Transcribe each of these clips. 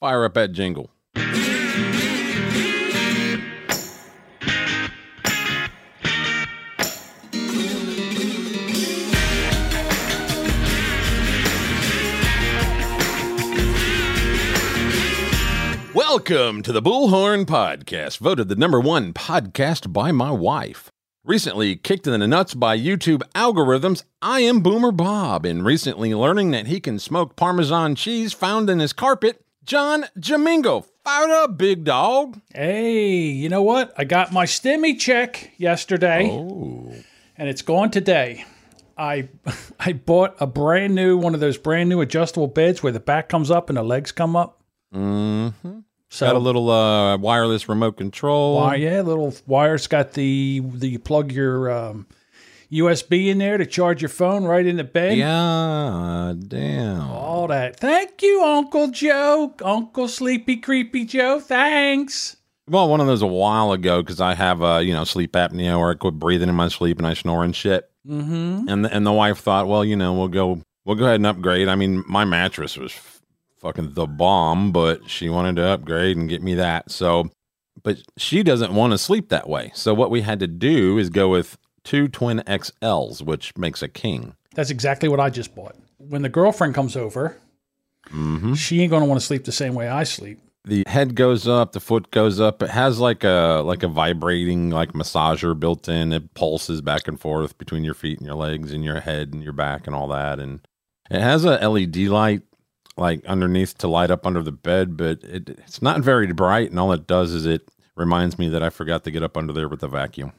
Fire up that jingle. Welcome to the Bullhorn Podcast, voted the #1 podcast by my wife. Recently kicked in the nuts by YouTube algorithms, I am Boomer Bob, and recently learning that he can smoke Parmesan cheese found in his carpet, John Jamingo. Fired up, big dog. Hey, you know what? I got my stimmy check yesterday, and it's gone today. I bought a brand new, one of those brand new adjustable beds where the back comes up and the legs come up. Mm-hmm. So, got a little wireless remote control. Yeah, little wires. Got the you plug your USB in there to charge your phone right in the bed. Yeah, damn. All that. Thank you, Uncle Joe. Uncle Sleepy Creepy Joe. Thanks. I bought one of those a while ago because I have sleep apnea, or I quit breathing in my sleep and I snore and shit. Mm-hmm. And the wife thought, well, we'll go ahead and upgrade. I mean, my mattress was fucking the bomb, but she wanted to upgrade and get me that. So, but she doesn't want to sleep that way. So what we had to do is go with 2 twin XLs, which makes a king. That's exactly what I just bought. When the girlfriend comes over, mm-hmm. She ain't going to want to sleep the same way I sleep. The head goes up, the foot goes up. It has like a vibrating massager built in. It pulses back and forth between your feet and your legs and your head and your back and all that. And it has a LED light underneath to light up under the bed, but it's not very bright, and all it does is it reminds me that I forgot to get up under there with the vacuum.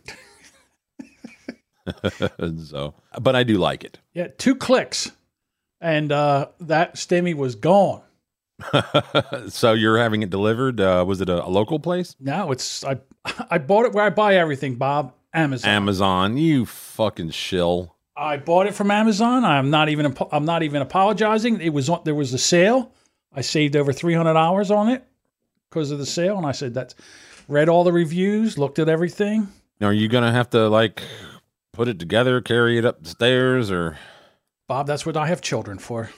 So, but I do like it. Yeah, 2 clicks, and that stimmy was gone. So you're having it delivered? Was it a local place? No, I bought it where I buy everything, Bob. Amazon, you fucking shill. I bought it from Amazon. I'm not even apologizing. There was a sale. I saved over $300 on it because of the sale, and I said read all the reviews, looked at everything. Now, are you gonna have to put it together, carry it up the stairs, or Bob? That's what I have children for.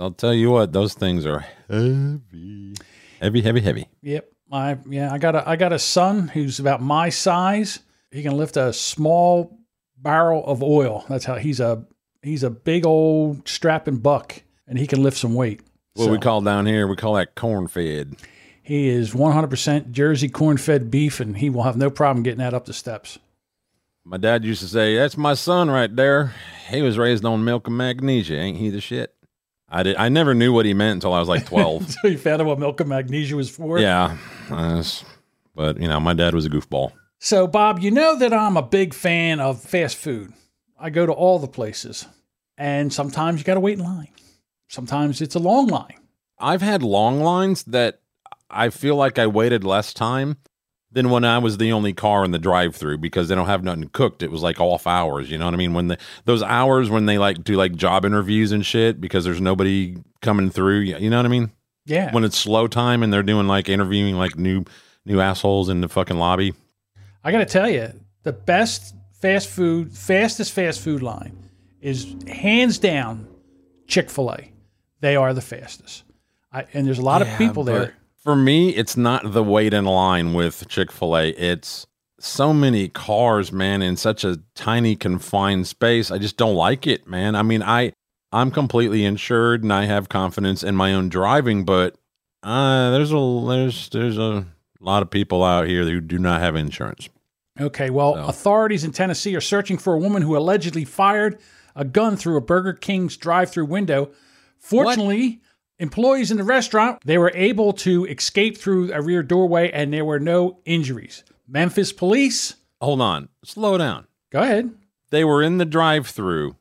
I'll tell you what; those things are heavy, heavy, heavy, heavy. Yep. I got a son who's about my size. He can lift a small barrel of oil. That's how he's a big old strapping buck, and he can lift some weight. What we call down here, we call that corn fed. He is 100% Jersey corn fed beef, and he will have no problem getting that up the steps. My dad used to say, "That's my son right there. He was raised on milk and magnesia. Ain't he the shit?" I never knew what he meant until I was 12. So you found out what milk and magnesia was for? Yeah, but my dad was a goofball. So, Bob, you know that I'm a big fan of fast food. I go to all the places, and sometimes you got to wait in line. Sometimes it's a long line. I've had long lines that I feel like I waited less time than when I was the only car in the drive-through because they don't have nothing cooked. It was off hours, you know what I mean? When those hours when they do job interviews and shit because there's nobody coming through, you know what I mean? Yeah. When it's slow time and they're doing interviewing new assholes in the fucking lobby. I got to tell you, the best fastest fast food line is hands down Chick-fil-A. They are the fastest. And there's a lot of people there. For me, it's not the wait in line with Chick-fil-A. It's so many cars, man, in such a tiny confined space. I just don't like it, man. I mean, I'm completely insured and I have confidence in my own driving, but there's a lot of people out here who do not have insurance. Okay, well, Authorities in Tennessee are searching for a woman who allegedly fired a gun through a Burger King's drive-thru window. Fortunately, employees in the restaurant, they were able to escape through a rear doorway and there were no injuries. Memphis police. Hold on. Slow down. Go ahead. They were in the drive-thru.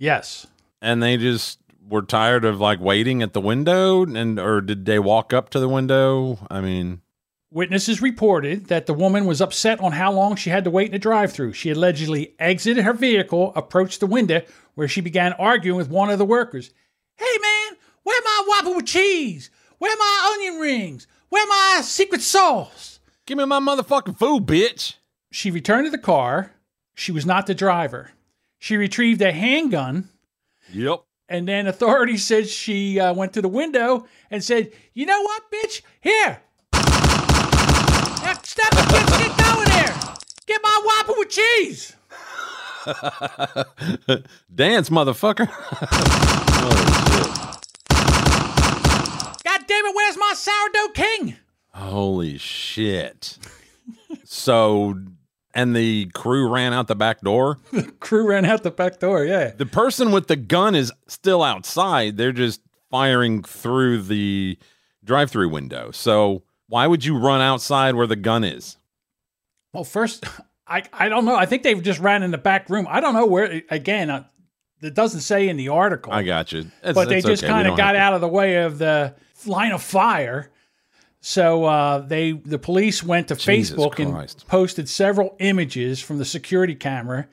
Yes. And they just were tired of waiting at the window or did they walk up to the window? I mean, witnesses reported that the woman was upset on how long she had to wait in the drive-thru. She allegedly exited her vehicle, approached the window, where she began arguing with one of the workers. Hey, man, where my Whopper with cheese? Where my onion rings? Where my secret sauce? Give me my motherfucking food, bitch. She returned to the car. She was not the driver. She retrieved a handgun. Yep. And then authorities said she went to the window and said, "You know what, bitch? Here. Now, stop the kids. Get going there. Get my Whopper with cheese. Dance, motherfucker." Oh, shit. God damn it, where's my sourdough king? Holy shit. So... and the crew ran out the back door? The crew ran out the back door, yeah. The person with the gun is still outside. They're just firing through the drive-thru window. So why would you run outside where the gun is? Well, first, I don't know. I think they just ran in the back room. I don't know where, again, it doesn't say in the article. I got you. But they just kind of got out of the way of the line of fire. So the police went to Facebook and posted several images from the security camera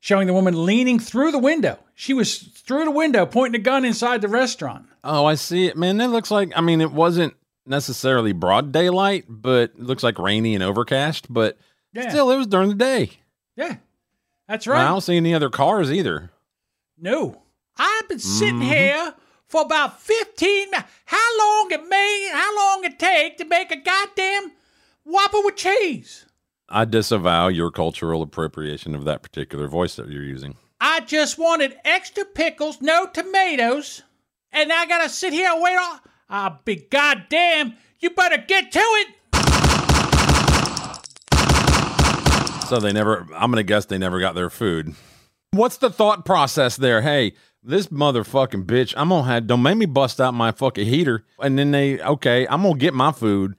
showing the woman leaning through the window. She was through the window, pointing a gun inside the restaurant. Oh, I see it. Man, that looks like, I mean, it wasn't necessarily broad daylight, but it looks like rainy and overcast, but yeah. Still, it was during the day. Yeah, that's right. And I don't see any other cars either. No. I've been sitting here for about 15 minutes. How long it take to make a goddamn Whopper with cheese? I disavow your cultural appropriation of that particular voice that you're using. I just wanted extra pickles, no tomatoes, and I gotta sit here and wait on. I'll be goddamn, you better get to it. So I'm gonna guess they never got their food. What's the thought process there? Hey, this motherfucking bitch, I'm going to have, don't make me bust out my fucking heater. And then I'm going to get my food.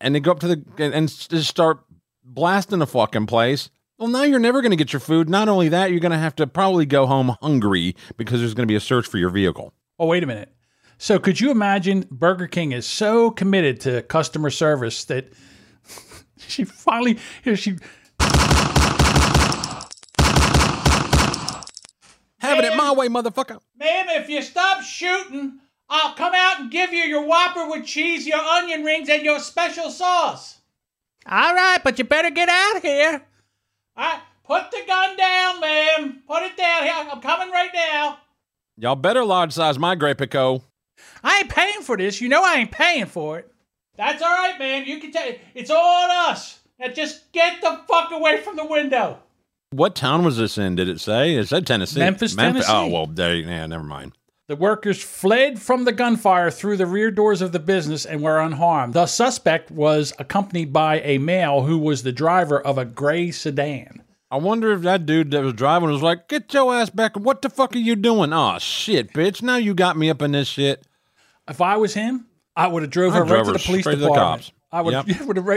And they go up to and just start blasting the fucking place. Well, now you're never going to get your food. Not only that, you're going to have to probably go home hungry because there's going to be a search for your vehicle. Oh, wait a minute. So could you imagine Burger King is so committed to customer service that she finally, having it my way, motherfucker. Ma'am, if you stop shooting, I'll come out and give you your Whopper with cheese, your onion rings, and your special sauce. All right, but you better get out of here. All right, put the gun down, ma'am. Put it down here. I'm coming right now. Y'all better large size my Grape-A-Co. I ain't paying for this. You know I ain't paying for it. That's all right, ma'am. You can take it. It's all on us. Now just get the fuck away from the window. What town was this in? Did it say? It said Tennessee. Memphis, Tennessee. Oh, well, never mind. The workers fled from the gunfire through the rear doors of the business and were unharmed. The suspect was accompanied by a male who was the driver of a gray sedan. I wonder if that dude that was driving was like, get your ass back. What the fuck are you doing? Oh, shit, bitch. Now you got me up in this shit. If I was him, I would have drove her right to the police department. I would have,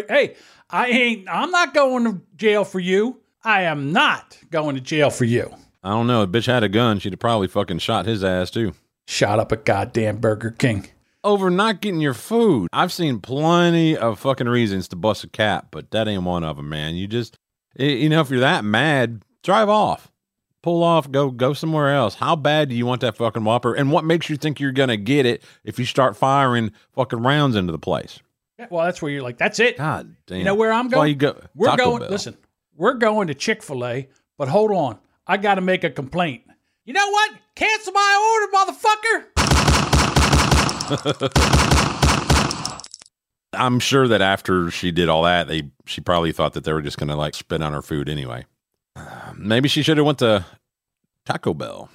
hey, I'm not going to jail for you. I am not going to jail for you. I don't know. If bitch had a gun, she'd have probably fucking shot his ass, too. Shot up a goddamn Burger King. Over not getting your food. I've seen plenty of fucking reasons to bust a cap, but that ain't one of them, man. You just, if you're that mad, drive off. Pull off, go somewhere else. How bad do you want that fucking Whopper? And what makes you think you're going to get it if you start firing fucking rounds into the place? Yeah, well, that's where you're like, that's it. God damn. You know where I'm going? Well, Taco Bell. Listen. We're going to Chick-fil-A, but hold on. I got to make a complaint. You know what? Cancel my order, motherfucker! I'm sure that after she did all that, she probably thought that they were just going to, spit on her food anyway. Maybe she should have went to Taco Bell.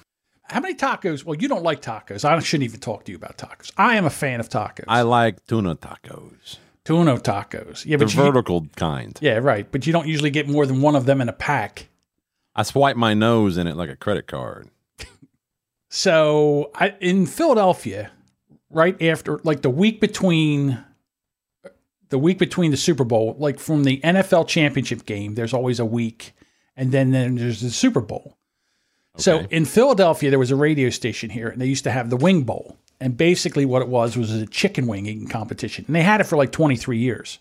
How many tacos? Well, you don't like tacos. I shouldn't even talk to you about tacos. I am a fan of tacos. I like tuna tacos. Tuno tacos. Yeah, but the vertical kind. Yeah, right. But you don't usually get more than one of them in a pack. I swipe my nose in it like a credit card. So in Philadelphia, right after, the week between the Super Bowl, from the NFL championship game, there's always a week. And then there's the Super Bowl. Okay. So in Philadelphia, there was a radio station here, and they used to have the Wing Bowl. And basically what it was a chicken wing eating competition. And they had it for 23 years.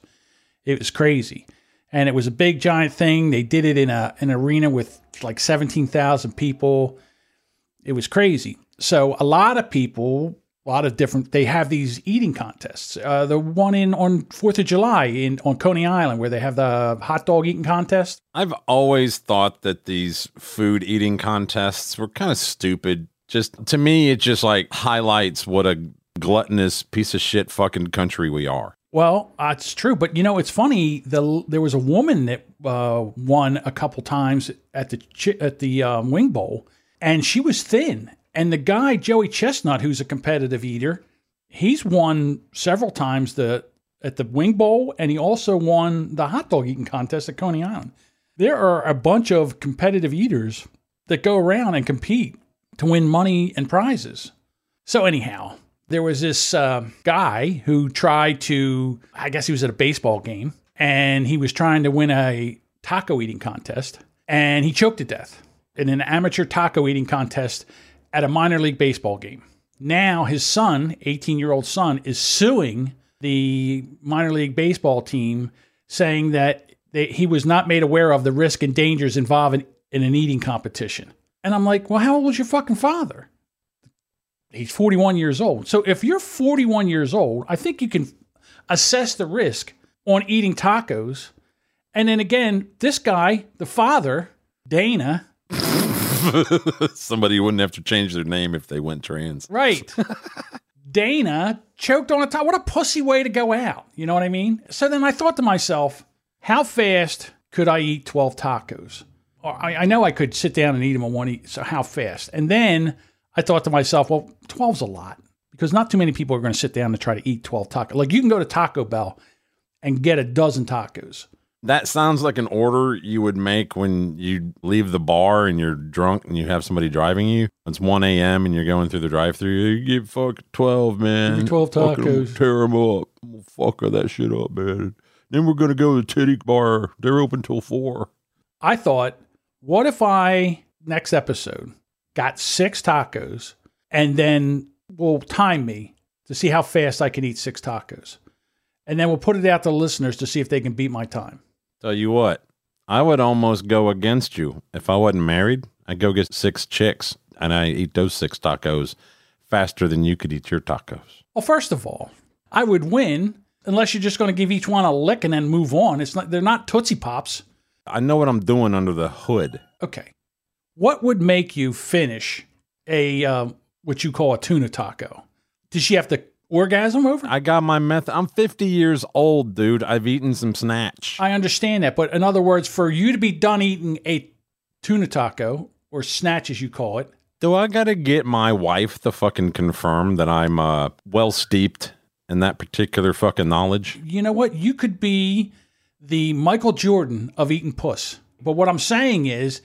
It was crazy. And it was a big, giant thing. They did it in an arena with 17,000 people. It was crazy. So a lot of people, they have these eating contests. The one on 4th of July on Coney Island where they have the hot dog eating contest. I've always thought that these food eating contests were kind of stupid. Just to me, it just like highlights what a gluttonous piece of shit fucking country we are. Well, it's true, but you know, it's funny. There was a woman that won a couple times at the Wing Bowl, and she was thin. And the guy Joey Chestnut, who's a competitive eater, he's won several times at the Wing Bowl, and he also won the hot dog eating contest at Coney Island. There are a bunch of competitive eaters that go around and compete to win money and prizes. So anyhow, there was this guy who tried to, I guess he was at a baseball game, and he was trying to win a taco eating contest, and he choked to death in an amateur taco eating contest at a minor league baseball game. Now his son, 18-year-old son, is suing the minor league baseball team, saying that he was not made aware of the risk and dangers involved in an eating competition. And I'm like, well, how old is your fucking father? He's 41 years old. So if you're 41 years old, I think you can assess the risk on eating tacos. And then again, this guy, the father, Dana. Somebody wouldn't have to change their name if they went trans. Right. Dana choked on a taco. What a pussy way to go out. You know what I mean? So then I thought to myself, how fast could I eat 12 tacos? I know I could sit down and eat them on one eat, so how fast? And then I thought to myself, well, 12's a lot, because not too many people are going to sit down to try to eat 12 tacos. Like, you can go to Taco Bell and get a dozen tacos. That sounds like an order you would make when you leave the bar and you're drunk and you have somebody driving you. It's 1 a.m. and you're going through the drive-thru. You give fuck 12, man. Give me 12 tacos. Fucking tear them up. We'll fuck that shit up, man. Then we're going to go to the Titty Bar. They're open till 4. I thought, what if I, next episode, got 6 tacos, and then we'll time me to see how fast I can eat 6 tacos. And then we'll put it out to the listeners to see if they can beat my time. Tell you what, I would almost go against you. If I wasn't married, I'd go get 6 chicks, and I eat those 6 tacos faster than you could eat your tacos. Well, first of all, I would win, unless you're just going to give each one a lick and then move on. They're not Tootsie Pops. I know what I'm doing under the hood. Okay. What would make you finish a what you call a tuna taco? Did she have to orgasm over? I got my method. I'm 50 years old, dude. I've eaten some snatch. I understand that. But in other words, for you to be done eating a tuna taco, or snatch as you call it. Do I got to get my wife to fucking confirm that I'm well steeped in that particular fucking knowledge? You know what? You could be the Michael Jordan of eating puss. But what I'm saying is,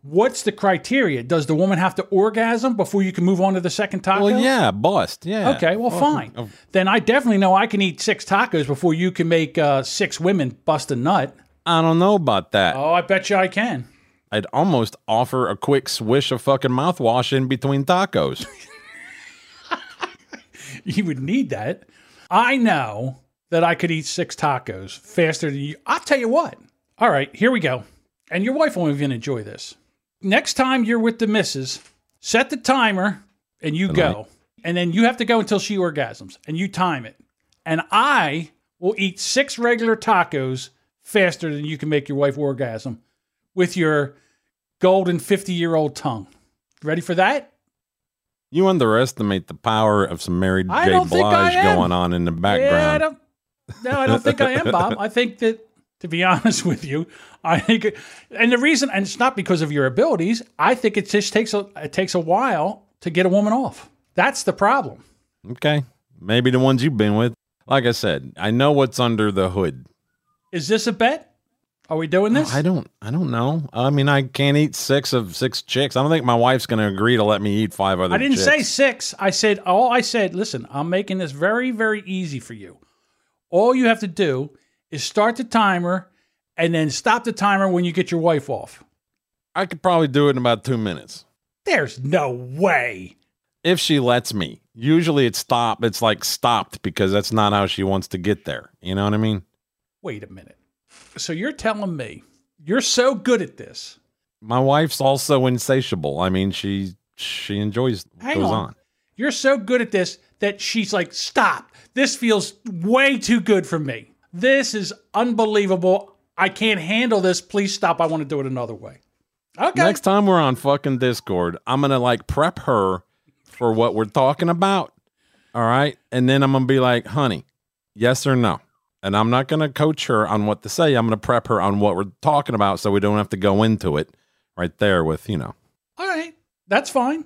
what's the criteria? Does the woman have to orgasm before you can move on to the second taco? Well, yeah, bust, yeah. Okay, well, fine. Then I definitely know I can eat 6 tacos before you can make 6 women bust a nut. I don't know about that. Oh, I bet you I can. I'd almost offer a quick swish of fucking mouthwash in between tacos. You would need that. I know that I could eat 6 tacos faster than you. I'll tell you what. All right, here we go. And your wife won't even enjoy this. Next time you're with the missus, set the timer and you go. And then you have to go until she orgasms and you time it. And I will eat 6 regular tacos faster than you can make your wife orgasm with your golden 50-year-old tongue. Ready for that? You underestimate the power of some married J. Blige going on in the background. Yeah, I don't think I am, Bob. I think that, to be honest with you, I think, and the reason, and it's not because of your abilities, I think it just takes a while to get a woman off. That's the problem. Okay. Maybe the ones you've been with. Like I said, I know what's under the hood. Is this a bet? Are we doing this? I don't know. I mean, I can't eat 6 of 6 chicks. I don't think my wife's going to agree to let me eat 5 other chicks. I didn't say 6. I said, listen, I'm making this very, very easy for you. All you have to do is start the timer and then stop the timer when you get your wife off. I could probably do it in about 2 minutes. There's no way. If she lets me. Usually it's like stopped, because that's not how she wants to get there. You know what I mean? Wait a minute. So you're telling me you're so good at this. My wife's also insatiable. I mean, she enjoys what goes on. You're so good at this that she's like, stop. This feels way too good for me. This is unbelievable. I can't handle this. Please stop. I want to do it another way. Okay. Next time we're on fucking Discord, I'm going to like prep her for what we're talking about. All right. And then I'm going to be like, honey, yes or no. And I'm not going to coach her on what to say. I'm going to prep her on what we're talking about so we don't have to go into it right there with, you know. All right. That's fine.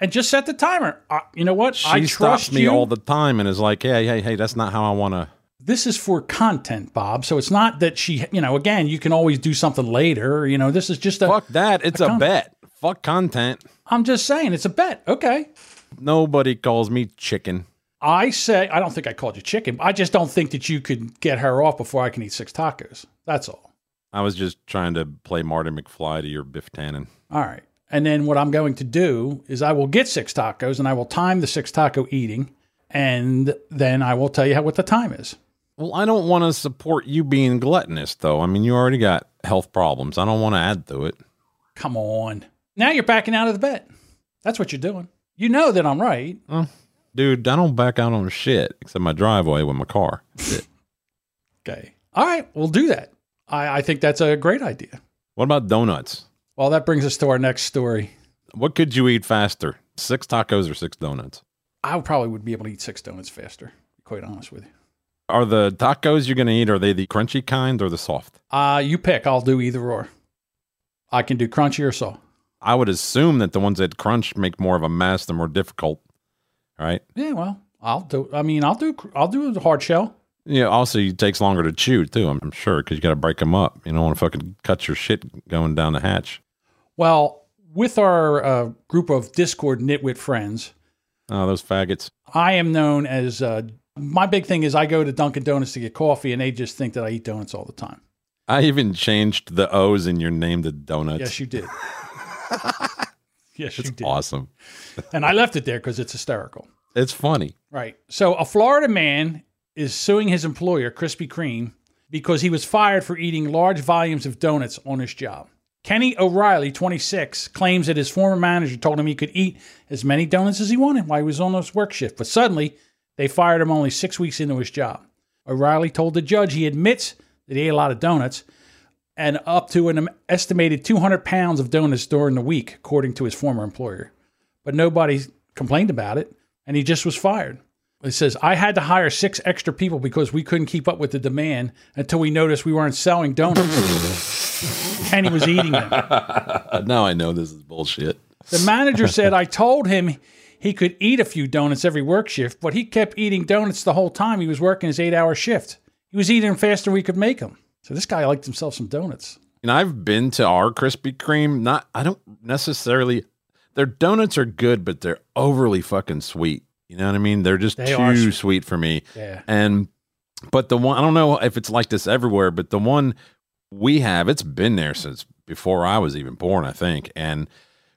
And just set the timer. You know what? She stops me all the time and is like, hey, hey, hey, that's not how I want to. This is for content, Bob. So it's not that she, you know, again, you can always do something later. You know, this is just a. Fuck that. It's a bet. Fuck content. I'm just saying it's a bet. Okay. Nobody calls me chicken. I say, I don't think I called you chicken. I just don't think that you could get her off before I can eat 6 tacos. That's all. I was just trying to play Marty McFly to your Biff Tannen. All right. And then what I'm going to do is I will get 6 tacos and I will time the 6 taco eating. And then I will tell you what the time is. Well, I don't want to support you being gluttonous, though. I mean, you already got health problems. I don't want to add to it. Come on. Now you're backing out of the bet. That's what you're doing. You know that I'm right. Dude, I don't back out on shit except my driveway with my car. Okay. All right. We'll do that. I think that's a great idea. What about donuts? Well, that brings us to our next story. What could you eat faster? 6 tacos or 6 donuts? I probably would be able to eat 6 donuts faster, to be quite honest with you. Are the tacos you're going to eat, are they the crunchy kind or the soft? You pick. I'll do either or. I can do crunchy or soft. I would assume that the ones that crunch make more of a mess, the more difficult, right? Yeah, well, I'll do the hard shell. Yeah, also, it takes longer to chew, too, I'm sure, because you got to break them up. You don't want to fucking cut your shit going down the hatch. Well, with our group of Discord nitwit friends... Oh, those faggots. I am known as, my big thing is I go to Dunkin' Donuts to get coffee and they just think that I eat donuts all the time. I even changed the O's in your name to donuts. Yes, you did. Yes, you did. Awesome. And I left it there because it's hysterical. It's funny. Right. So a Florida man is suing his employer, Krispy Kreme, because he was fired for eating large volumes of donuts on his job. Kenny O'Reilly, 26, claims that his former manager told him he could eat as many donuts as he wanted while he was on his work shift. But suddenly, they fired him only 6 weeks into his job. O'Reilly told the judge he admits that he ate a lot of donuts and up to an estimated 200 pounds of donuts during the week, according to his former employer. But nobody complained about it, and he just was fired. It says, I had to hire 6 extra people because we couldn't keep up with the demand until we noticed we weren't selling donuts. And he was eating them. Now I know this is bullshit. The manager said, I told him he could eat a few donuts every work shift, but he kept eating donuts the whole time he was working his 8-hour shift. He was eating them faster than we could make them. So this guy liked himself some donuts. And I've been to our Krispy Kreme. I don't necessarily, their donuts are good, but they're overly fucking sweet. You know what I mean? They're just too sweet for me. Yeah. But the one, I don't know if it's like this everywhere, but the one we have, it's been there since before I was even born, I think. And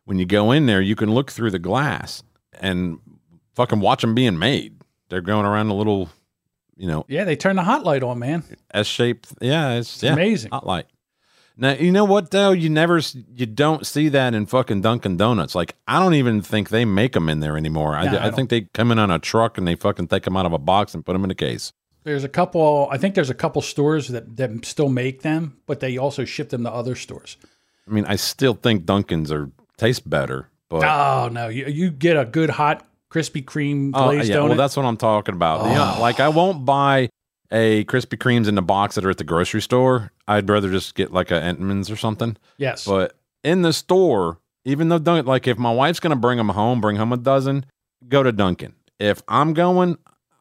when you go in there, you can look through the glass and fucking watch them being made. They're going around a little, you know. Yeah, they turn the hot light on, man. S-shaped. Yeah, it's amazing. Hot light. Now, you know what, though? You don't see that in fucking Dunkin' Donuts. Like, I don't even think they make them in there anymore. I think they come in on a truck and they fucking take them out of a box and put them in a case. There's a couple stores that still make them, but they also ship them to other stores. I mean, I still think Dunkin's taste better. But oh, no. You get a good hot Krispy Kreme glazed donut. Well, that's what I'm talking about. Oh. Yeah, like, I won't buy... a Krispy Kremes in the box that are at the grocery store. I'd rather just get like a Entman's or something. Yes. But in the store, even though Dunkin', like if my wife's going to bring home a dozen, go to Dunkin'. If I'm going,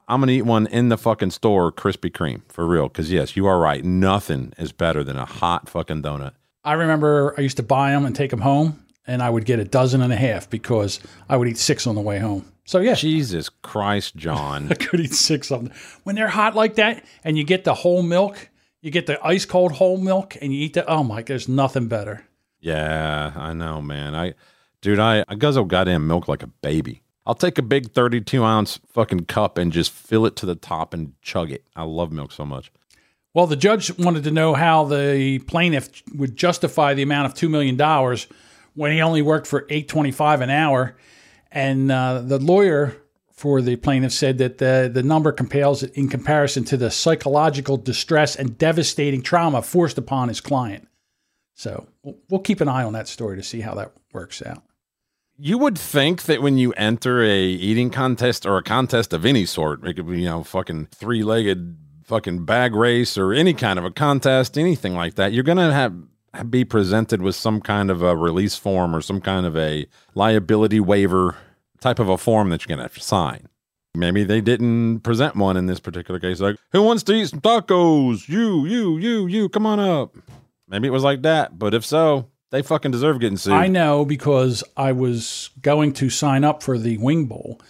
I'm going to eat one in the fucking store, Krispy Kreme, for real. Because yes, you are right. Nothing is better than a hot fucking donut. I remember I used to buy them and take them home and I would get 12.5 because I would eat 6 on the way home. So, yeah. Jesus Christ, John. I could eat 6 of them. When they're hot like that and you get the whole milk, you get the ice cold whole milk and you eat that. Oh, my, there's nothing better. Yeah, I know, man. I guzzle goddamn milk like a baby. I'll take a big 32-ounce fucking cup and just fill it to the top and chug it. I love milk so much. Well, the judge wanted to know how the plaintiff would justify the amount of $2 million when he only worked for $8.25 an hour. And the lawyer for the plaintiff said that the number compales in comparison to the psychological distress and devastating trauma forced upon his client. So we'll keep an eye on that story to see how that works out. You would think that when you enter a eating contest or a contest of any sort, it could be, you know, fucking three-legged fucking bag race or any kind of a contest, anything like that, you're going to have be presented with some kind of a release form or some kind of a liability waiver type of a form that you're going to have to sign. Maybe they didn't present one in this particular case. Like, who wants to eat some tacos? You, come on up. Maybe it was like that, but if so, they fucking deserve getting sued. I know, because I was going to sign up for the Wing Bowl,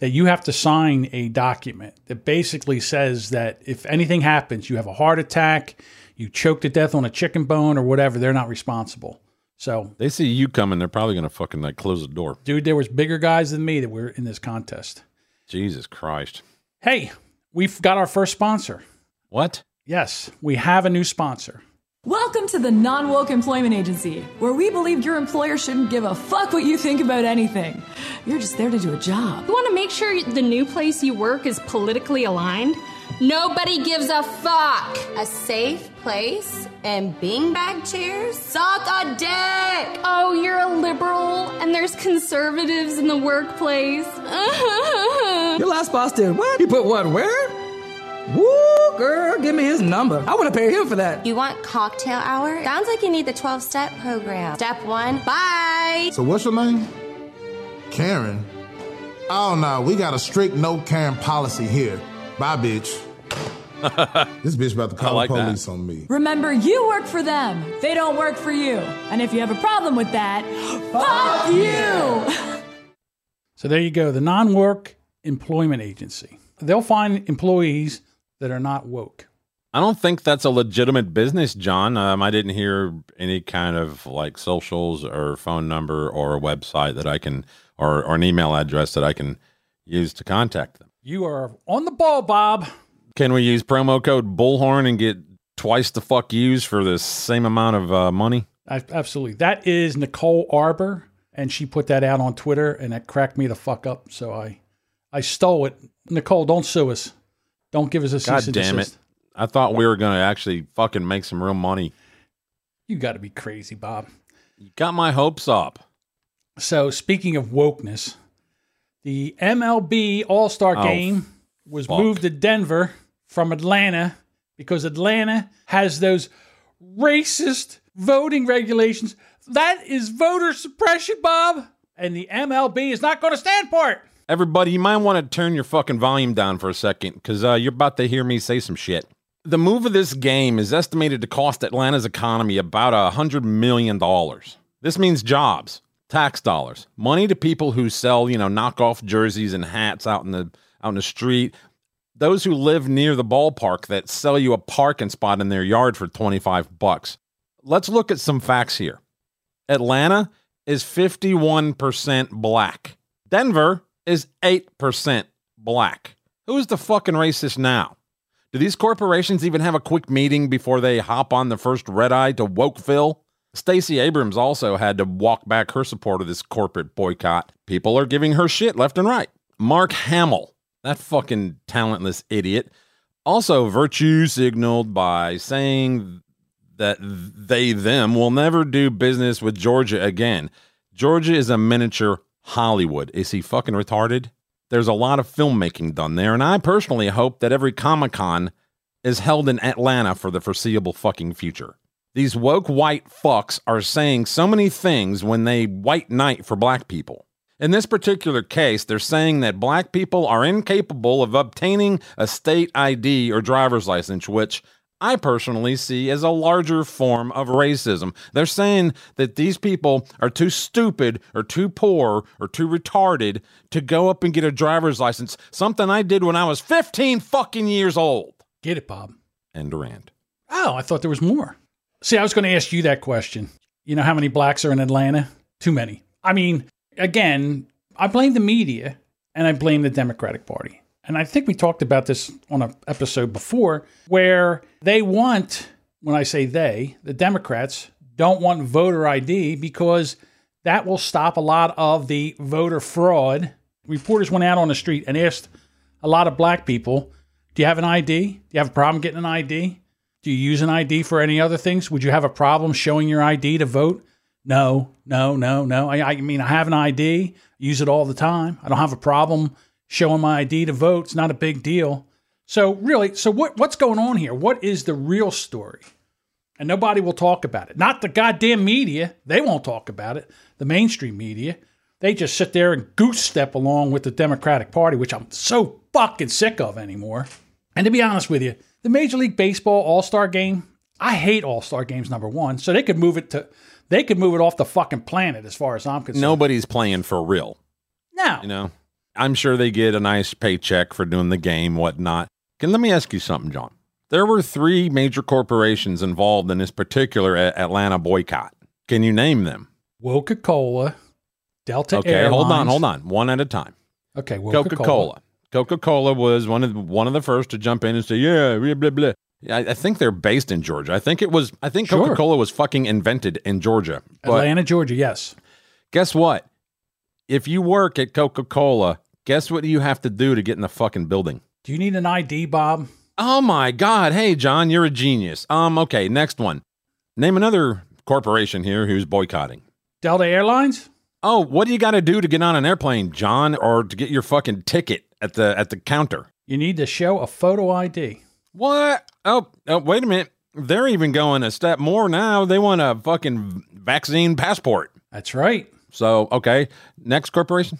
that you have to sign a document that basically says that if anything happens, you have a heart attack, you choke to death on a chicken bone or whatever, they're not responsible. So they see you coming, they're probably going to fucking like close the door. Dude, there was bigger guys than me that were in this contest. Jesus Christ. Hey, we've got our first sponsor. What? Yes, we have a new sponsor. Welcome to the Non-Woke Employment Agency, where we believe your employer shouldn't give a fuck what you think about anything. You're just there to do a job. You want to make sure the new place you work is politically aligned? Nobody gives a fuck. A safe place and beanbag chairs? Suck a dick! Oh, you're a liberal and there's conservatives in the workplace. Your last boss did what? You put what where? Woo, girl, give me his number. I want to pay him for that. You want cocktail hour? Sounds like you need the 12-step program. Step one, bye. So what's your name? Karen? Oh, no, we got a strict no Karen policy here. Bye, bitch. This bitch about to call the police on me. Remember, you work for them. They don't work for you. And if you have a problem with that, fuck you. So there you go, the Non-Work Employment Agency. They'll find employees that are not woke. I don't think that's a legitimate business, John. I didn't hear any kind of like socials or phone number or a website that I can, or an email address that I can use to contact them. You are on the ball, Bob. Can we use promo code Bullhorn and get twice the fuck used for the same amount of money? Absolutely. That is Nicole Arbor, and she put that out on Twitter, and that cracked me the fuck up. So I stole it. Nicole, don't sue us. Don't give us a cease and desist. God damn it. I thought we were going to actually fucking make some real money. You got to be crazy, Bob. You got my hopes up. So speaking of wokeness, the MLB All-Star game was moved to Denver from Atlanta because Atlanta has those racist voting regulations. That is voter suppression, Bob. And the MLB is not going to stand for it. Everybody, you might want to turn your fucking volume down for a second, because you're about to hear me say some shit. The move of this game is estimated to cost Atlanta's economy about $100 million. This means jobs, tax dollars, money to people who sell, you know, knockoff jerseys and hats out in the street. Those who live near the ballpark that sell you a parking spot in their yard for $25. Let's look at some facts here. Atlanta is 51% black. Denver is 8% black. Who's the fucking racist now? Do these corporations even have a quick meeting before they hop on the first red eye to Wokeville? Stacey Abrams also had to walk back her support of this corporate boycott. People are giving her shit left and right. Mark Hamill, that fucking talentless idiot, also virtue signaled by saying that them will never do business with Georgia again. Georgia is a miniature Hollywood. Is he fucking retarded? There's a lot of filmmaking done there, and I personally hope that every Comic-Con is held in Atlanta for the foreseeable fucking future. These woke white fucks are saying so many things when they white knight for black people. In this particular case, they're saying that black people are incapable of obtaining a state ID or driver's license, which I personally see as a larger form of racism. They're saying that these people are too stupid or too poor or too retarded to go up and get a driver's license, something I did when I was 15 fucking years old. Get it, Bob. And Durant. Oh, I thought there was more. See, I was going to ask you that question. You know how many blacks are in Atlanta? Too many. I mean, again, I blame the media and I blame the Democratic Party. And I think we talked about this on an episode before, where they want, when I say they, the Democrats don't want voter ID because that will stop a lot of the voter fraud. Reporters went out on the street and asked a lot of black people, do you have an ID? Do you have a problem getting an ID? Do you use an ID for any other things? Would you have a problem showing your ID to vote? No. I mean, I have an ID, use it all the time. I don't have a problem showing my ID to vote. It's not a big deal. So really, what's going on here? What is the real story? And nobody will talk about it. Not the goddamn media. They won't talk about it. The mainstream media. They just sit there and goose step along with the Democratic Party, which I'm so fucking sick of anymore. And to be honest with you, the Major League Baseball All-Star Game, I hate All-Star Games, number one. So they could move it to... They could move it off the fucking planet as far as I'm concerned. Nobody's playing for real. No. You know, I'm sure they get a nice paycheck for doing the game, whatnot. And let me ask you something, John. There were three major corporations involved in this particular Atlanta boycott. Can you name them? Coca-Cola, Delta Airlines. Hold on. One at a time. Okay, Coca-Cola. Coca-Cola was one of the first to jump in and say, yeah, blah, blah, blah. I think they're based in Georgia. I think Coca-Cola was fucking invented in Georgia. Atlanta, Georgia, yes. Guess what? If you work at Coca-Cola, guess what you have to do to get in the fucking building? Do you need an ID, Bob? Oh my God. Hey, John, you're a genius. Okay, next one. Name another corporation here who's boycotting. Delta Airlines? Oh, what do you got to do to get on an airplane, John, or to get your fucking ticket at the counter? You need to show a photo ID. What? Oh, wait a minute. They're even going a step more now. They want a fucking vaccine passport. That's right. So, okay. Next corporation.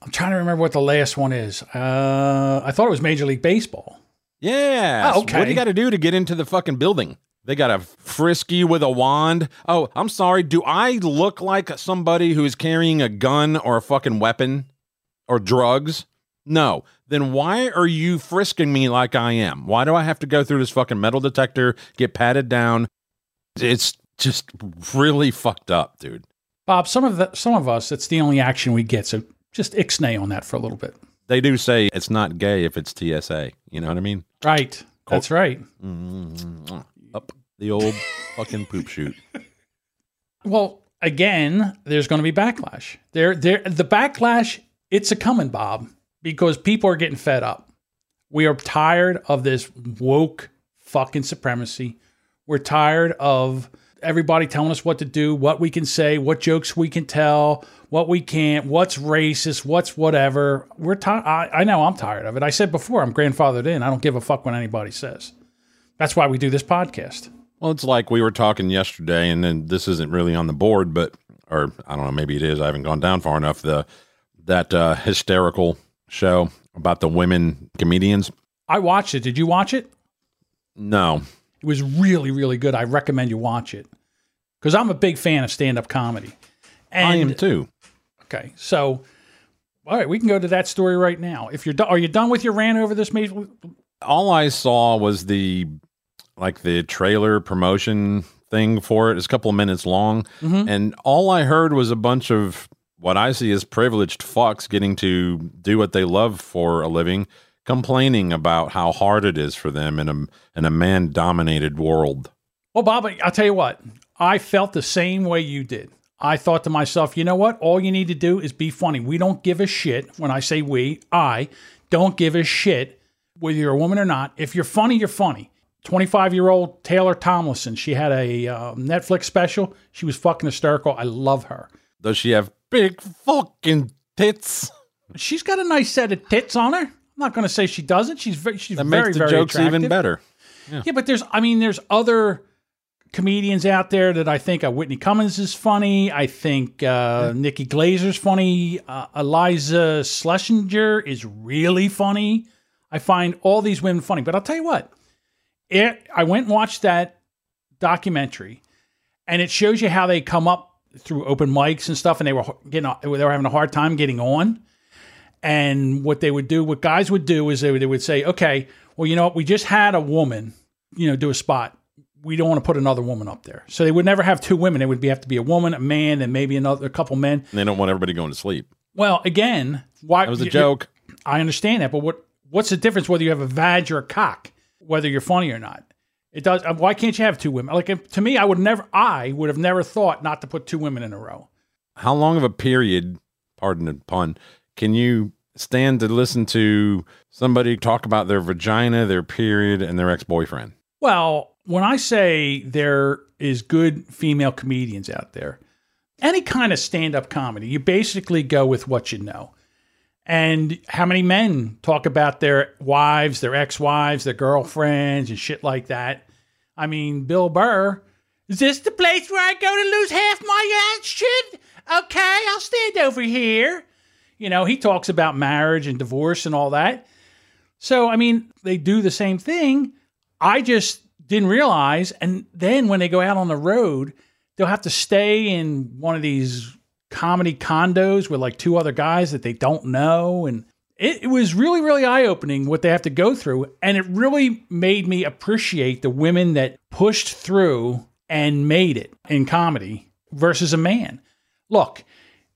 I'm trying to remember what the last one is. I thought it was Major League Baseball. Yeah. Oh, okay. What do you got to do to get into the fucking building? They got a frisky with a wand. Oh, I'm sorry. Do I look like somebody who is carrying a gun or a fucking weapon or drugs? No. Then why are you frisking me like I am? Why do I have to go through this fucking metal detector, get patted down? It's just really fucked up, dude. Bob, some of us, it's the only action we get, so just ixnay on that for a little bit. They do say it's not gay if it's TSA. You know what I mean? Right. That's right. Mm-hmm. Up the old fucking poop chute. Well, again, there's going to be backlash. The backlash, it's a coming, Bob. Because people are getting fed up. We are tired of this woke fucking supremacy. We're tired of everybody telling us what to do, what we can say, what jokes we can tell, what we can't, what's racist, what's whatever. We're tired. I know I'm tired of it. I said before, I'm grandfathered in. I don't give a fuck what anybody says. That's why we do this podcast. Well, it's like we were talking yesterday, and then this isn't really on the board, but, or I don't know, maybe it is. I haven't gone down far enough. That hysterical show about the women comedians. I watched it. Did you watch it? No. It was really, really good. I recommend you watch it because I'm a big fan of stand-up comedy. And, I am too. Okay. So, all right, we can go to that story right now. If you're are you done with your rant over this? All I saw was the trailer promotion thing for it. It's a couple of minutes long. Mm-hmm. And all I heard was a bunch of what I see is privileged fucks getting to do what they love for a living, complaining about how hard it is for them in a man-dominated world. Well, Bob, I'll tell you what. I felt the same way you did. I thought to myself, you know what? All you need to do is be funny. We don't give a shit. When I say we, I don't give a shit whether you're a woman or not. If you're funny, you're funny. 25-year-old Taylor Tomlinson, she had a Netflix special. She was fucking hysterical. I love her. Does she have big fucking tits? She's got a nice set of tits on her. I'm not going to say she doesn't. She's that very, makes the very jokes attractive. Even better. Yeah, but there's other comedians out there that I think Whitney Cummings is funny. I think Nikki Glaser's funny. Eliza Schlesinger is really funny. I find all these women funny. But I'll tell you what. I went and watched that documentary, and it shows you how they come up through open mics and stuff, and they were having a hard time getting on. And what guys would do is they would say, okay, well, you know what? We just had a woman, do a spot. We don't want to put another woman up there. So they would never have two women. It would have to be a woman, a man, and maybe a couple men. And they don't want everybody going to sleep. Well, again, why? That was a joke. I understand that, but what's the difference whether you have a vag or a cock, whether you're funny or not? It does. Why can't you have two women? Like, to me, I would have never thought not to put two women in a row. How long of a period, pardon the pun, can you stand to listen to somebody talk about their vagina, their period, and their ex-boyfriend. Well, when I say there is good female comedians out there, any kind of stand-up comedy, you basically go with what you know. And how many men talk about their wives, their ex-wives, their girlfriends, and shit like that? I mean, Bill Burr, is this the place where I go to lose half my shit? Okay, I'll stand over here. You know, he talks about marriage and divorce and all that. So, I mean, they do the same thing. I just didn't realize. And then when they go out on the road, they'll have to stay in one of these comedy condos with like two other guys that they don't know. And it was really, really eye-opening what they have to go through. And it really made me appreciate the women that pushed through and made it in comedy versus a man. Look,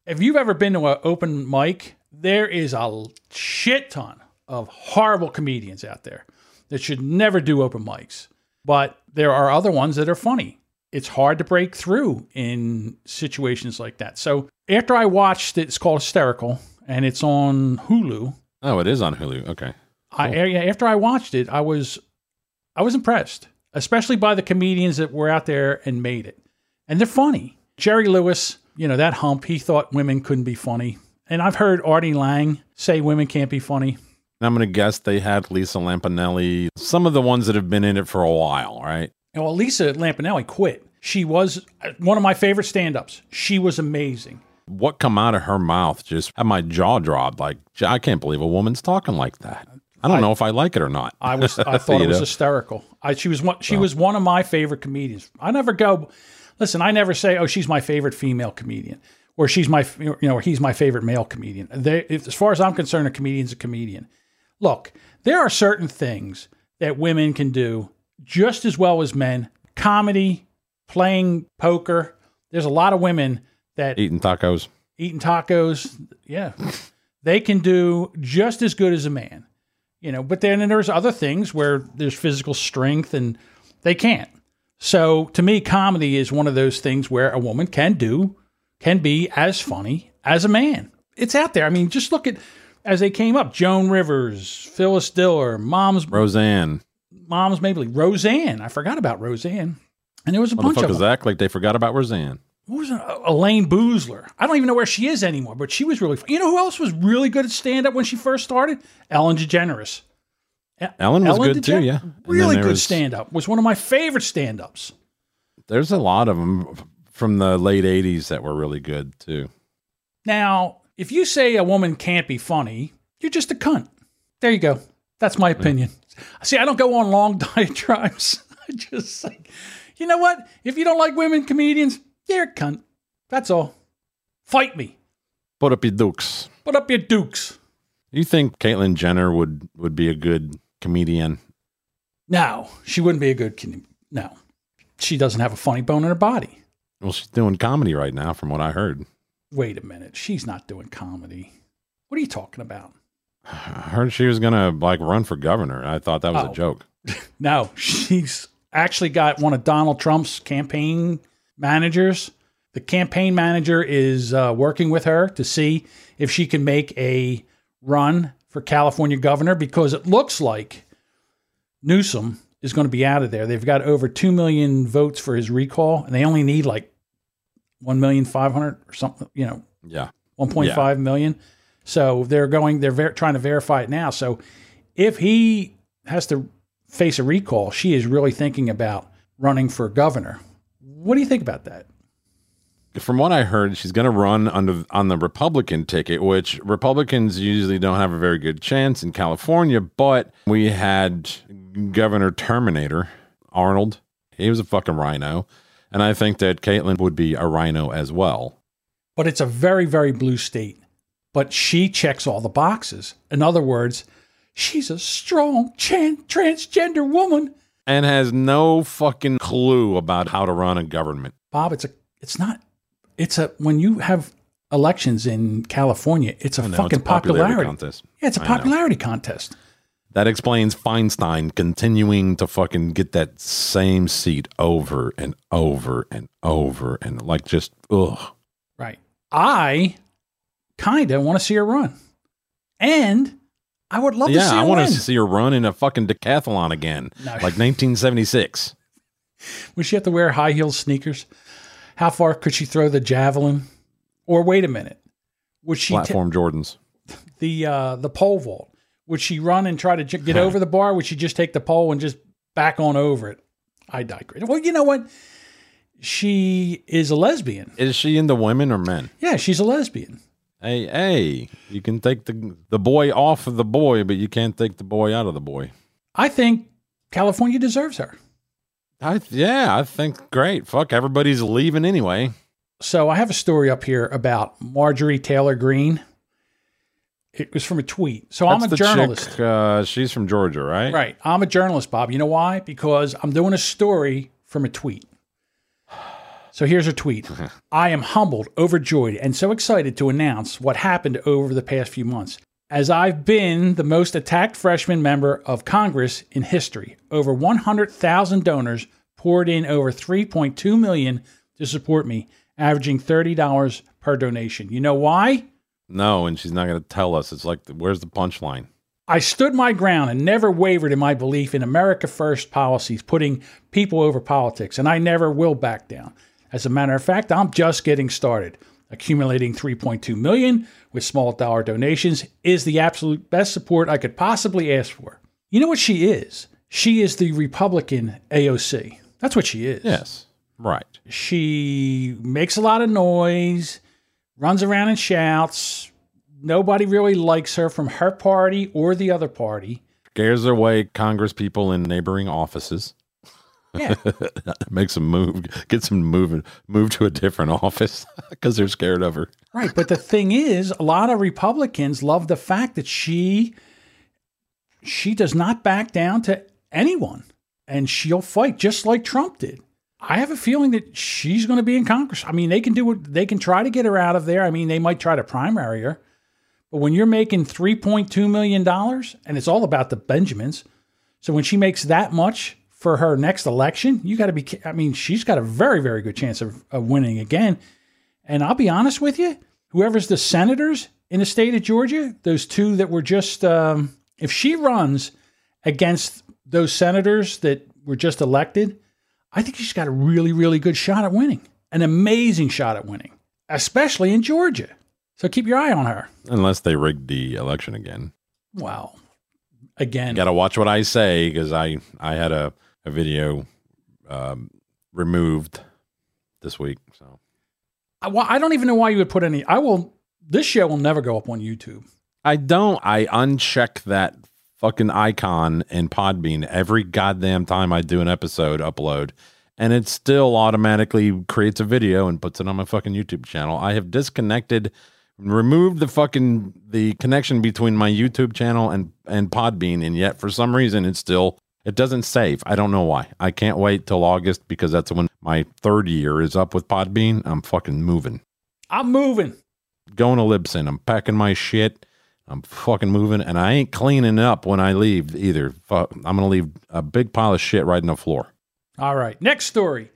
if you've ever been to an open mic, there is a shit ton of horrible comedians out there that should never do open mics. But there are other ones that are funny. It's hard to break through in situations like that. So after I watched it, it's called Hysterical, and it's on Hulu. Oh, it is on Hulu. Okay. Cool. After I watched it, I was impressed, especially by the comedians that were out there and made it. And they're funny. Jerry Lewis, you know, that hump, he thought women couldn't be funny. And I've heard Artie Lang say women can't be funny. I'm going to guess they had Lisa Lampanelli, some of the ones that have been in it for a while, right? Well, Lisa Lampanelli quit. She was one of my favorite stand-ups. She was amazing. What come out of her mouth just had my jaw dropped. Like, I can't believe a woman's talking like that. I don't know if I like it or not. I thought it was hysterical. She was one of my favorite comedians. I never say, oh, she's my favorite female comedian, or or he's my favorite male comedian. As far as I'm concerned, a comedian's a comedian. Look, there are certain things that women can do just as well as men. Comedy, playing poker. There's a lot of women that... Eating tacos. Yeah. They can do just as good as a man. You know, but then there's other things where there's physical strength and they can't. So to me, comedy is one of those things where a woman can be as funny as a man. It's out there. I mean, just look at, as they came up, Joan Rivers, Phyllis Diller, Moms Mabley, Roseanne. I forgot about Roseanne. And there was a bunch of them. Motherfuckers act like they forgot about Roseanne. What was it? Elaine Boozler. I don't even know where she is anymore, but she was really fun. You know who else was really good at stand-up when she first started? Ellen DeGeneres. Ellen was good too, yeah. Really good stand-up. Was one of my favorite stand-ups. There's a lot of them from the late 80s that were really good too. Now, if you say a woman can't be funny, you're just a cunt. There you go. That's my opinion. Yeah. See, I don't go on long diatribes. I just like, you know what? If you don't like women comedians, you're a cunt. That's all. Fight me. Put up your dukes. Put up your dukes. You think Caitlyn Jenner would be a good comedian? No, she wouldn't be a good comedian. No. She doesn't have a funny bone in her body. Well, she's doing comedy right now from what I heard. Wait a minute. She's not doing comedy. What are you talking about? I heard she was going to like run for governor. I thought that was a joke. No, she's actually got one of Donald Trump's campaign managers. The campaign manager is working with her to see if she can make a run for California governor, because it looks like Newsom is going to be out of there. They've got over 2 million votes for his recall, and they only need like 1,500,000 or something, you know, 1.5 million. So they're trying to verify it now. So if he has to face a recall, she is really thinking about running for governor. What do you think about that? From what I heard, she's going to run on the Republican ticket, which Republicans usually don't have a very good chance in California, but we had Governor Terminator, Arnold. He was a fucking rhino, and I think that Caitlyn would be a rhino as well. But it's a very, very blue state, but she checks all the boxes. In other words, she's a strong transgender woman. And has no fucking clue about how to run a government. Bob, when you have elections in California, it's popularity contest. Yeah, it's a popularity contest. That explains Feinstein continuing to fucking get that same seat over and over and over and like just, ugh. Right. I kind of want to see her run. And I would love to see her win. I want to see her run in a fucking decathlon again, like 1976. Would she have to wear high-heeled sneakers? How far could she throw the javelin? Or wait a minute. Would she platform Jordans? The pole vault. Would she run and try to get over the bar? Would she just take the pole and just back on over it? I digress. Well, you know what? She is a lesbian. Is she into women or men? Yeah, she's a lesbian. Hey, you can take the boy off of the boy, but you can't take the boy out of the boy. I think California deserves her. I think great. Fuck, everybody's leaving anyway. So I have a story up here about Marjorie Taylor Greene. It was from a tweet. So I'm a journalist. Chick, she's from Georgia, right? Right. I'm a journalist, Bob. You know why? Because I'm doing a story from a tweet. So here's her tweet. I am humbled, overjoyed, and so excited to announce what happened over the past few months, as I've been the most attacked freshman member of Congress in history. Over 100,000 donors poured in over $3.2 million to support me, averaging $30 per donation. You know why? No, and she's not going to tell us. It's like, where's the punchline? I stood my ground and never wavered in my belief in America First policies, putting people over politics, and I never will back down. As a matter of fact, I'm just getting started. Accumulating $3.2 million with small dollar donations is the absolute best support I could possibly ask for. You know what she is? She is the Republican AOC. That's what she is. Yes, right. She makes a lot of noise, runs around and shouts. Nobody really likes her from her party or the other party. Scares away Congress people in neighboring offices. Yeah. Makes them move, gets them moving, move to a different office because they're scared of her. Right. But the thing is, a lot of Republicans love the fact that she does not back down to anyone, and she'll fight just like Trump did. I have a feeling that she's going to be in Congress. I mean, they can do what they can, try to get her out of there. I mean, they might try to primary her, but when you're making $3.2 million and it's all about the Benjamins. So when she makes that much for her next election, you got to be, I mean, she's got a very, very good chance of winning again. And I'll be honest with you, whoever's the senators in the state of Georgia, those two that were just, if she runs against those senators that were just elected, I think she's got a really, really good shot at winning, an amazing shot at winning, especially in Georgia. So keep your eye on her. Unless they rigged the election again. Wow. Again. You got to watch what I say, because I had a video removed this week. So I don't even know why you would put any. This show will never go up on YouTube. I uncheck that fucking icon in Podbean every goddamn time I do an episode upload, and it still automatically creates a video and puts it on my fucking YouTube channel. I have disconnected, removed the connection between my YouTube channel and Podbean, and yet for some reason it doesn't save. I don't know why. I can't wait till August, because that's when my third year is up with Podbean. I'm fucking moving. I'm moving. Going to Libsyn. I'm packing my shit. I'm fucking moving, and I ain't cleaning up when I leave either. Fuck, I'm going to leave a big pile of shit right on the floor. All right. Next story.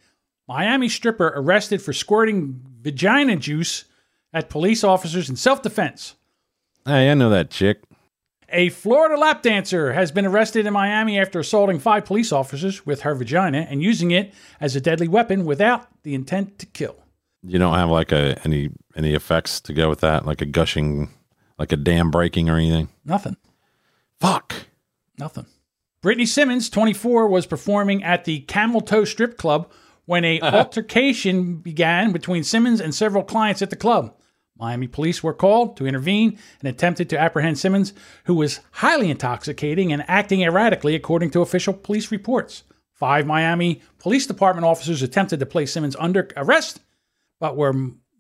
Miami stripper arrested for squirting vagina juice at police officers in self-defense. Hey, I know that chick. A Florida lap dancer has been arrested in Miami after assaulting 5 police officers with her vagina and using it as a deadly weapon without the intent to kill. You don't have like any effects to go with that, like a gushing, like a dam breaking or anything? Nothing. Fuck. Nothing. Brittany Simmons, 24, was performing at the Camel Toe Strip Club when an altercation began between Simmons and several clients at the club. Miami police were called to intervene and attempted to apprehend Simmons, who was highly intoxicating and acting erratically, according to official police reports. 5 Miami Police Department officers attempted to place Simmons under arrest, but were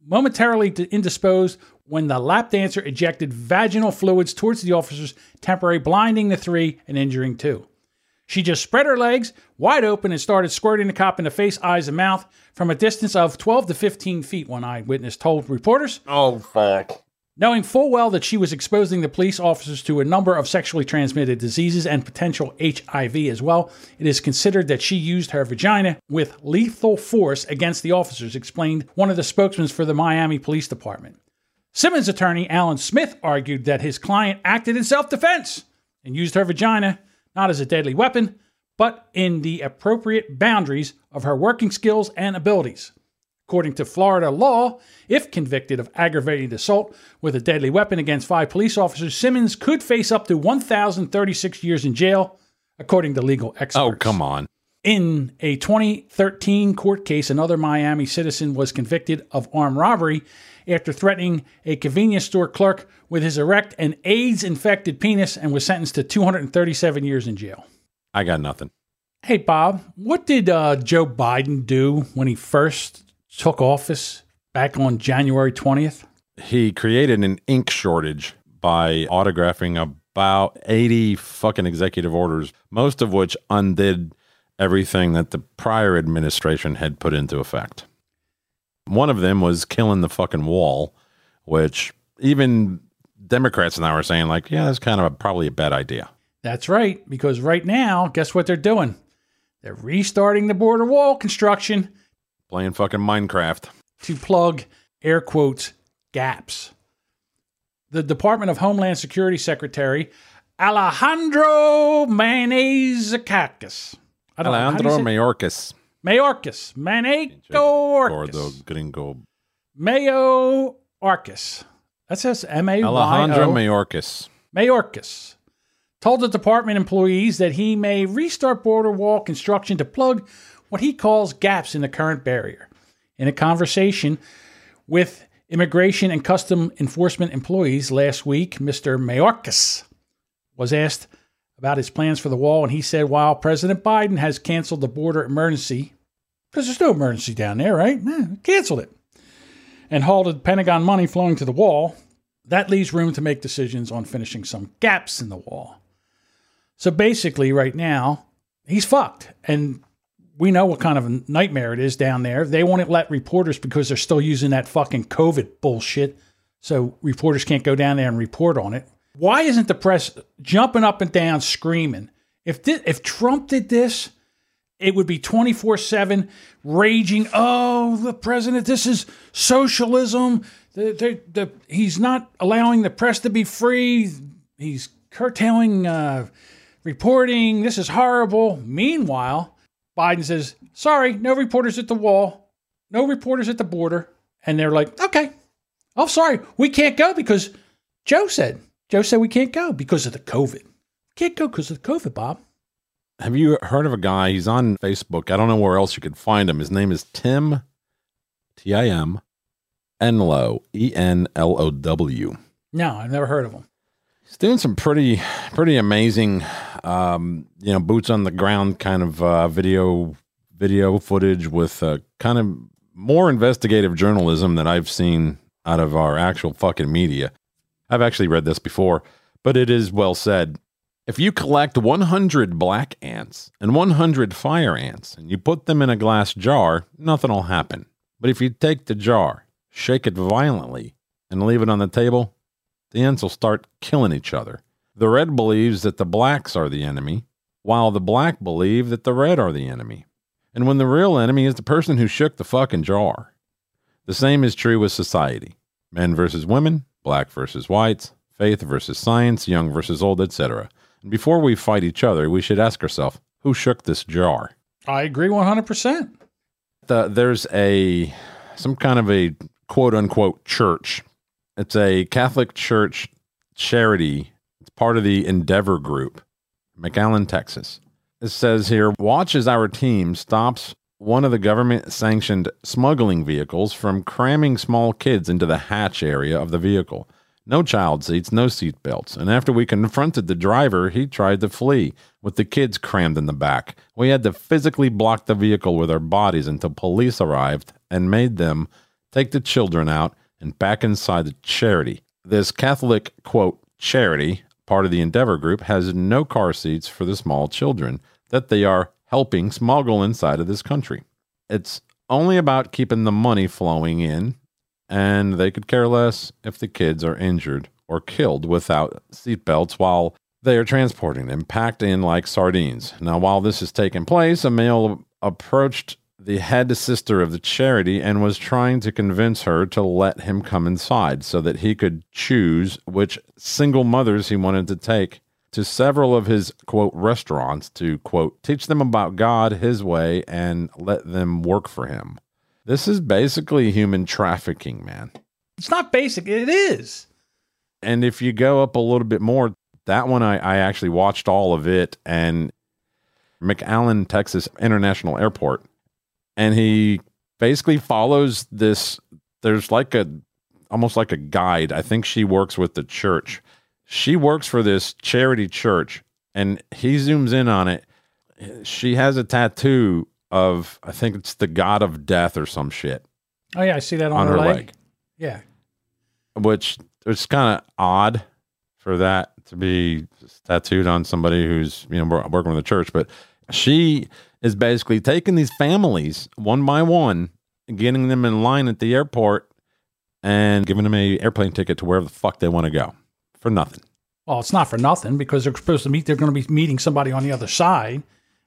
momentarily indisposed when the lap dancer ejected vaginal fluids towards the officers, temporarily blinding the 3 and injuring 2. She just spread her legs wide open and started squirting the cop in the face, eyes, and mouth from a distance of 12 to 15 feet, one eyewitness told reporters. Oh, fuck. Knowing full well that she was exposing the police officers to a number of sexually transmitted diseases and potential HIV as well, it is considered that she used her vagina with lethal force against the officers, explained one of the spokesmen for the Miami Police Department. Simmons' attorney, Alan Smith, argued that his client acted in self-defense and used her vagina, not as a deadly weapon, but in the appropriate boundaries of her working skills and abilities. According to Florida law, if convicted of aggravated assault with a deadly weapon against 5 police officers, Simmons could face up to 1,036 years in jail, according to legal experts. Oh, come on. In a 2013 court case, another Miami citizen was convicted of armed robbery after threatening a convenience store clerk with his erect and AIDS-infected penis and was sentenced to 237 years in jail. I got nothing. Hey, Bob, what did Joe Biden do when he first took office back on January 20th? He created an ink shortage by autographing about 80 fucking executive orders, most of which undid everything that the prior administration had put into effect. One of them was killing the fucking wall, which even Democrats now are saying, like, yeah, that's kind of probably a bad idea. That's right, because right now, guess what they're doing? They're restarting the border wall construction. Playing fucking Minecraft. To plug, air quotes, gaps. The Department of Homeland Security Secretary, Alejandro Mayorkas. Alejandro Mayorkas. Mayorkas. Mayorkas. That says M-A-Y-O. Alejandro Mayorkas. Mayorkas told the department employees that he may restart border wall construction to plug what he calls gaps in the current barrier. In a conversation with Immigration and Customs Enforcement employees last week, Mr. Mayorkas was asked about his plans for the wall, and he said, while President Biden has canceled the border emergency, because there's no emergency down there, right? Canceled it, and halted Pentagon money flowing to the wall, that leaves room to make decisions on finishing some gaps in the wall. So basically, right now, he's fucked. And we know what kind of a nightmare it is down there. They won't let reporters because they're still using that fucking COVID bullshit. So reporters can't go down there and report on it. Why isn't the press jumping up and down screaming? If Trump did this, it would be 24/7 raging, oh, the president, this is socialism. He's not allowing the press to be free. He's curtailing reporting. This is horrible. Meanwhile, Biden says, sorry, no reporters at the wall, no reporters at the border. And they're like, okay, oh, sorry, we can't go because Joe said we can't go because of the COVID. Can't go because of the COVID, Bob. Have you heard of a guy? He's on Facebook. I don't know where else you could find him. His name is Tim, T-I-M, Enlow, E-N-L-O-W. No, I've never heard of him. He's doing some pretty amazing, boots on the ground kind of video footage with kind of more investigative journalism that I've seen out of our actual fucking media. I've actually read this before, but it is well said. If you collect 100 black ants and 100 fire ants and you put them in a glass jar, nothing will happen. But if you take the jar, shake it violently, and leave it on the table, the ants will start killing each other. The red believes that the blacks are the enemy, while the black believe that the red are the enemy. And when the real enemy is the person who shook the fucking jar. The same is true with society. Men versus women, black versus whites, faith versus science, young versus old, etc. And before we fight each other, we should ask ourselves, who shook this jar? I agree 100%. There's some kind of a quote-unquote church. It's a Catholic church charity. It's part of the Endeavor Group, McAllen, Texas. It says here, watch as our team stops one of the government-sanctioned smuggling vehicles from cramming small kids into the hatch area of the vehicle. No child seats, no seat belts. And after we confronted the driver, he tried to flee with the kids crammed in the back. We had to physically block the vehicle with our bodies until police arrived and made them take the children out and back inside the charity. This Catholic, quote, charity, part of the Endeavor Group, has no car seats for the small children that they are helping smuggle inside of this country. It's only about keeping the money flowing in, and they could care less if the kids are injured or killed without seatbelts while they are transporting them, packed in like sardines. Now, while this is taking place, a male approached the head sister of the charity and was trying to convince her to let him come inside so that he could choose which single mothers he wanted to take to several of his, quote, restaurants to, quote, teach them about God, his way, and let them work for him. This is basically human trafficking, man. It's not basic. It is. And if you go up a little bit more, that one, I actually watched all of it, and McAllen, Texas International Airport. And he basically follows this. There's like almost like a guide. I think she works with the church. She works for this charity church, and he zooms in on it. She has a tattoo of, I think it's the god of death or some shit. Oh yeah. I see that on her leg. Yeah. Which it's kind of odd for that to be tattooed on somebody who's, you know, working with the church, but she is basically taking these families one by one, getting them in line at the airport and giving them an airplane ticket to wherever the fuck they want to go for nothing. Well, it's not for nothing because they're going to be meeting somebody on the other side,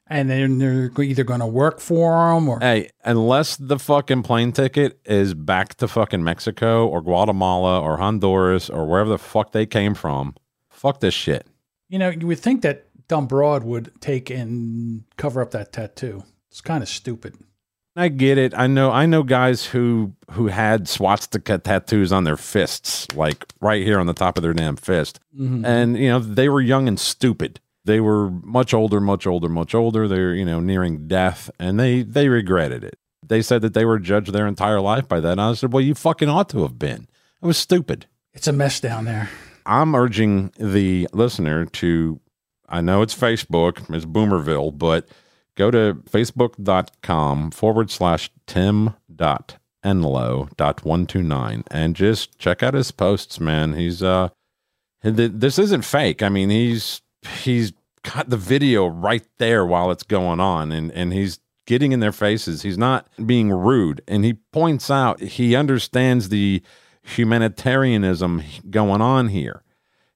and then they're either going to work for them or... Hey, unless the fucking plane ticket is back to fucking Mexico or Guatemala or Honduras or wherever the fuck they came from, fuck this shit. You know, you would think that dumb broad would take and cover up that tattoo. It's kind of stupid. I get it. I know guys who had swastika tattoos on their fists, like right here on the top of their damn fist. Mm-hmm. And, you know, they were young and stupid. They were much older. They're, you know, nearing death, and they regretted it. They said that they were judged their entire life by that. And I said, well, you fucking ought to have been. It was stupid. It's a mess down there. I'm urging the listener to, I know it's Facebook, it's Boomerville, but go to facebook.com/Tim.Enlow.129 and just check out his posts, man. He's, this isn't fake. I mean, he's got the video right there while it's going on, and he's getting in their faces. He's not being rude. And he points out, he understands the humanitarianism going on here.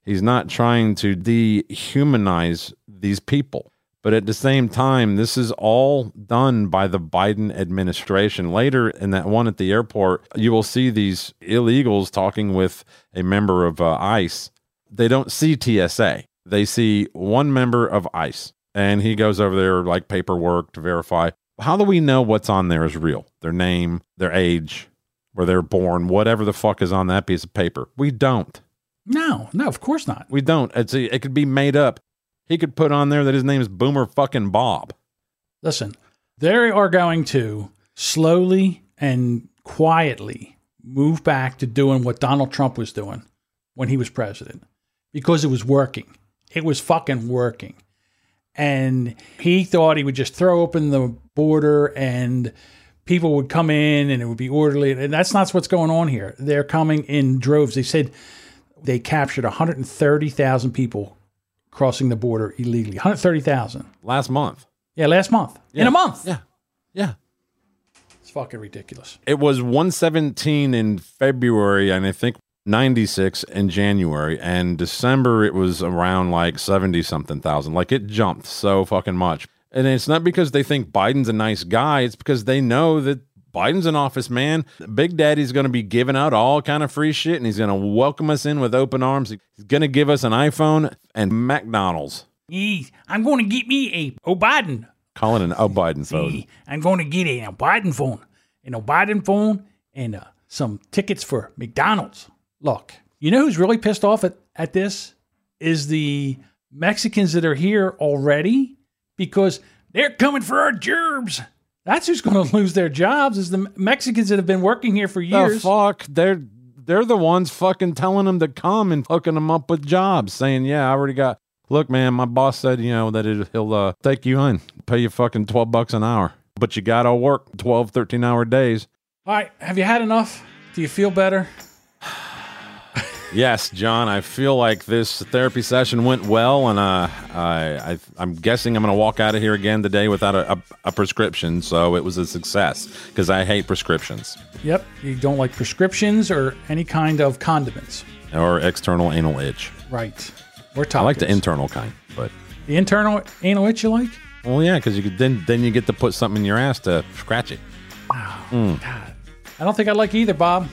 He's not trying to dehumanize these people. But at the same time, this is all done by the Biden administration. Later in that one at the airport, you will see these illegals talking with a member of ICE. They don't see TSA. They see one member of ICE. And he goes over there like paperwork to verify. How do we know what's on there is real? Their name, their age, where they're born, whatever the fuck is on that piece of paper. We don't. No, of course not. We don't. It could be made up. He could put on there that his name is Boomer fucking Bob. Listen, they are going to slowly and quietly move back to doing what Donald Trump was doing when he was president, because it was working. It was fucking working. And he thought he would just throw open the border and people would come in and it would be orderly. And that's not what's going on here. They're coming in droves. They said... They captured 130,000 people crossing the border illegally. 130,000. Last month. Yeah, last month. Yeah. In a month. Yeah. It's fucking ridiculous. It was 117 in February, and I think 96 in January. And December, it was around like 70-something thousand. Like, it jumped so fucking much. And it's not because they think Biden's a nice guy. It's because they know that Biden's an office man. Big Daddy's going to be giving out all kind of free shit, and he's going to welcome us in with open arms. He's going to give us an iPhone and McDonald's. I'm going to get me a O'Biden. Call it an O'Biden phone. I'm going to get an O'Biden phone. An O'Biden phone and some tickets for McDonald's. Look, you know who's really pissed off at this? Is the Mexicans that are here already, because they're coming for our gerbs. That's who's going to lose their jobs, is the Mexicans that have been working here for years. The fuck? They're the ones fucking telling them to come and fucking them up with jobs, saying, yeah, I already got, look, man, my boss said, you know, that he'll take you in, pay you fucking $12 an hour. But you got to work 12, 13-hour days. All right. Have you had enough? Do you feel better? Yes, John, I feel like this therapy session went well, and I'm guessing I'm going to walk out of here again today without a prescription, so it was a success, because I hate prescriptions. Yep, you don't like prescriptions or any kind of condiments. Or external anal itch. Right. Or topics. I like the internal kind, but... The internal anal itch you like? Well, yeah, because you could then you get to put something in your ass to scratch it. Oh, God. I don't think I like either, Bob.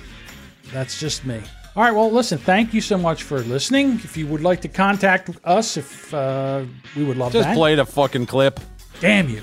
That's just me. All right, well, listen, thank you so much for listening. If you would like to contact us, if we would love that. Just play the fucking clip. Damn you.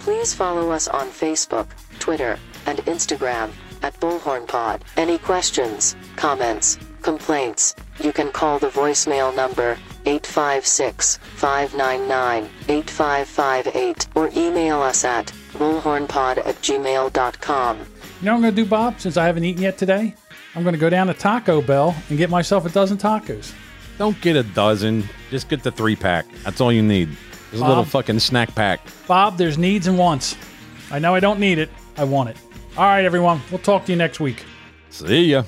Please follow us on Facebook, Twitter, and Instagram at BullhornPod. Any questions, comments, complaints, you can call the voicemail number 856-599-8558 or email us at bullhornpod@gmail.com. You know what I'm going to do, Bob, since I haven't eaten yet today? I'm going to go down to Taco Bell and get myself a dozen tacos. Don't get a dozen. Just get the 3-pack. That's all you need. There's a little fucking snack pack. Bob, there's needs and wants. I know I don't need it. I want it. All right, everyone. We'll talk to you next week. See ya.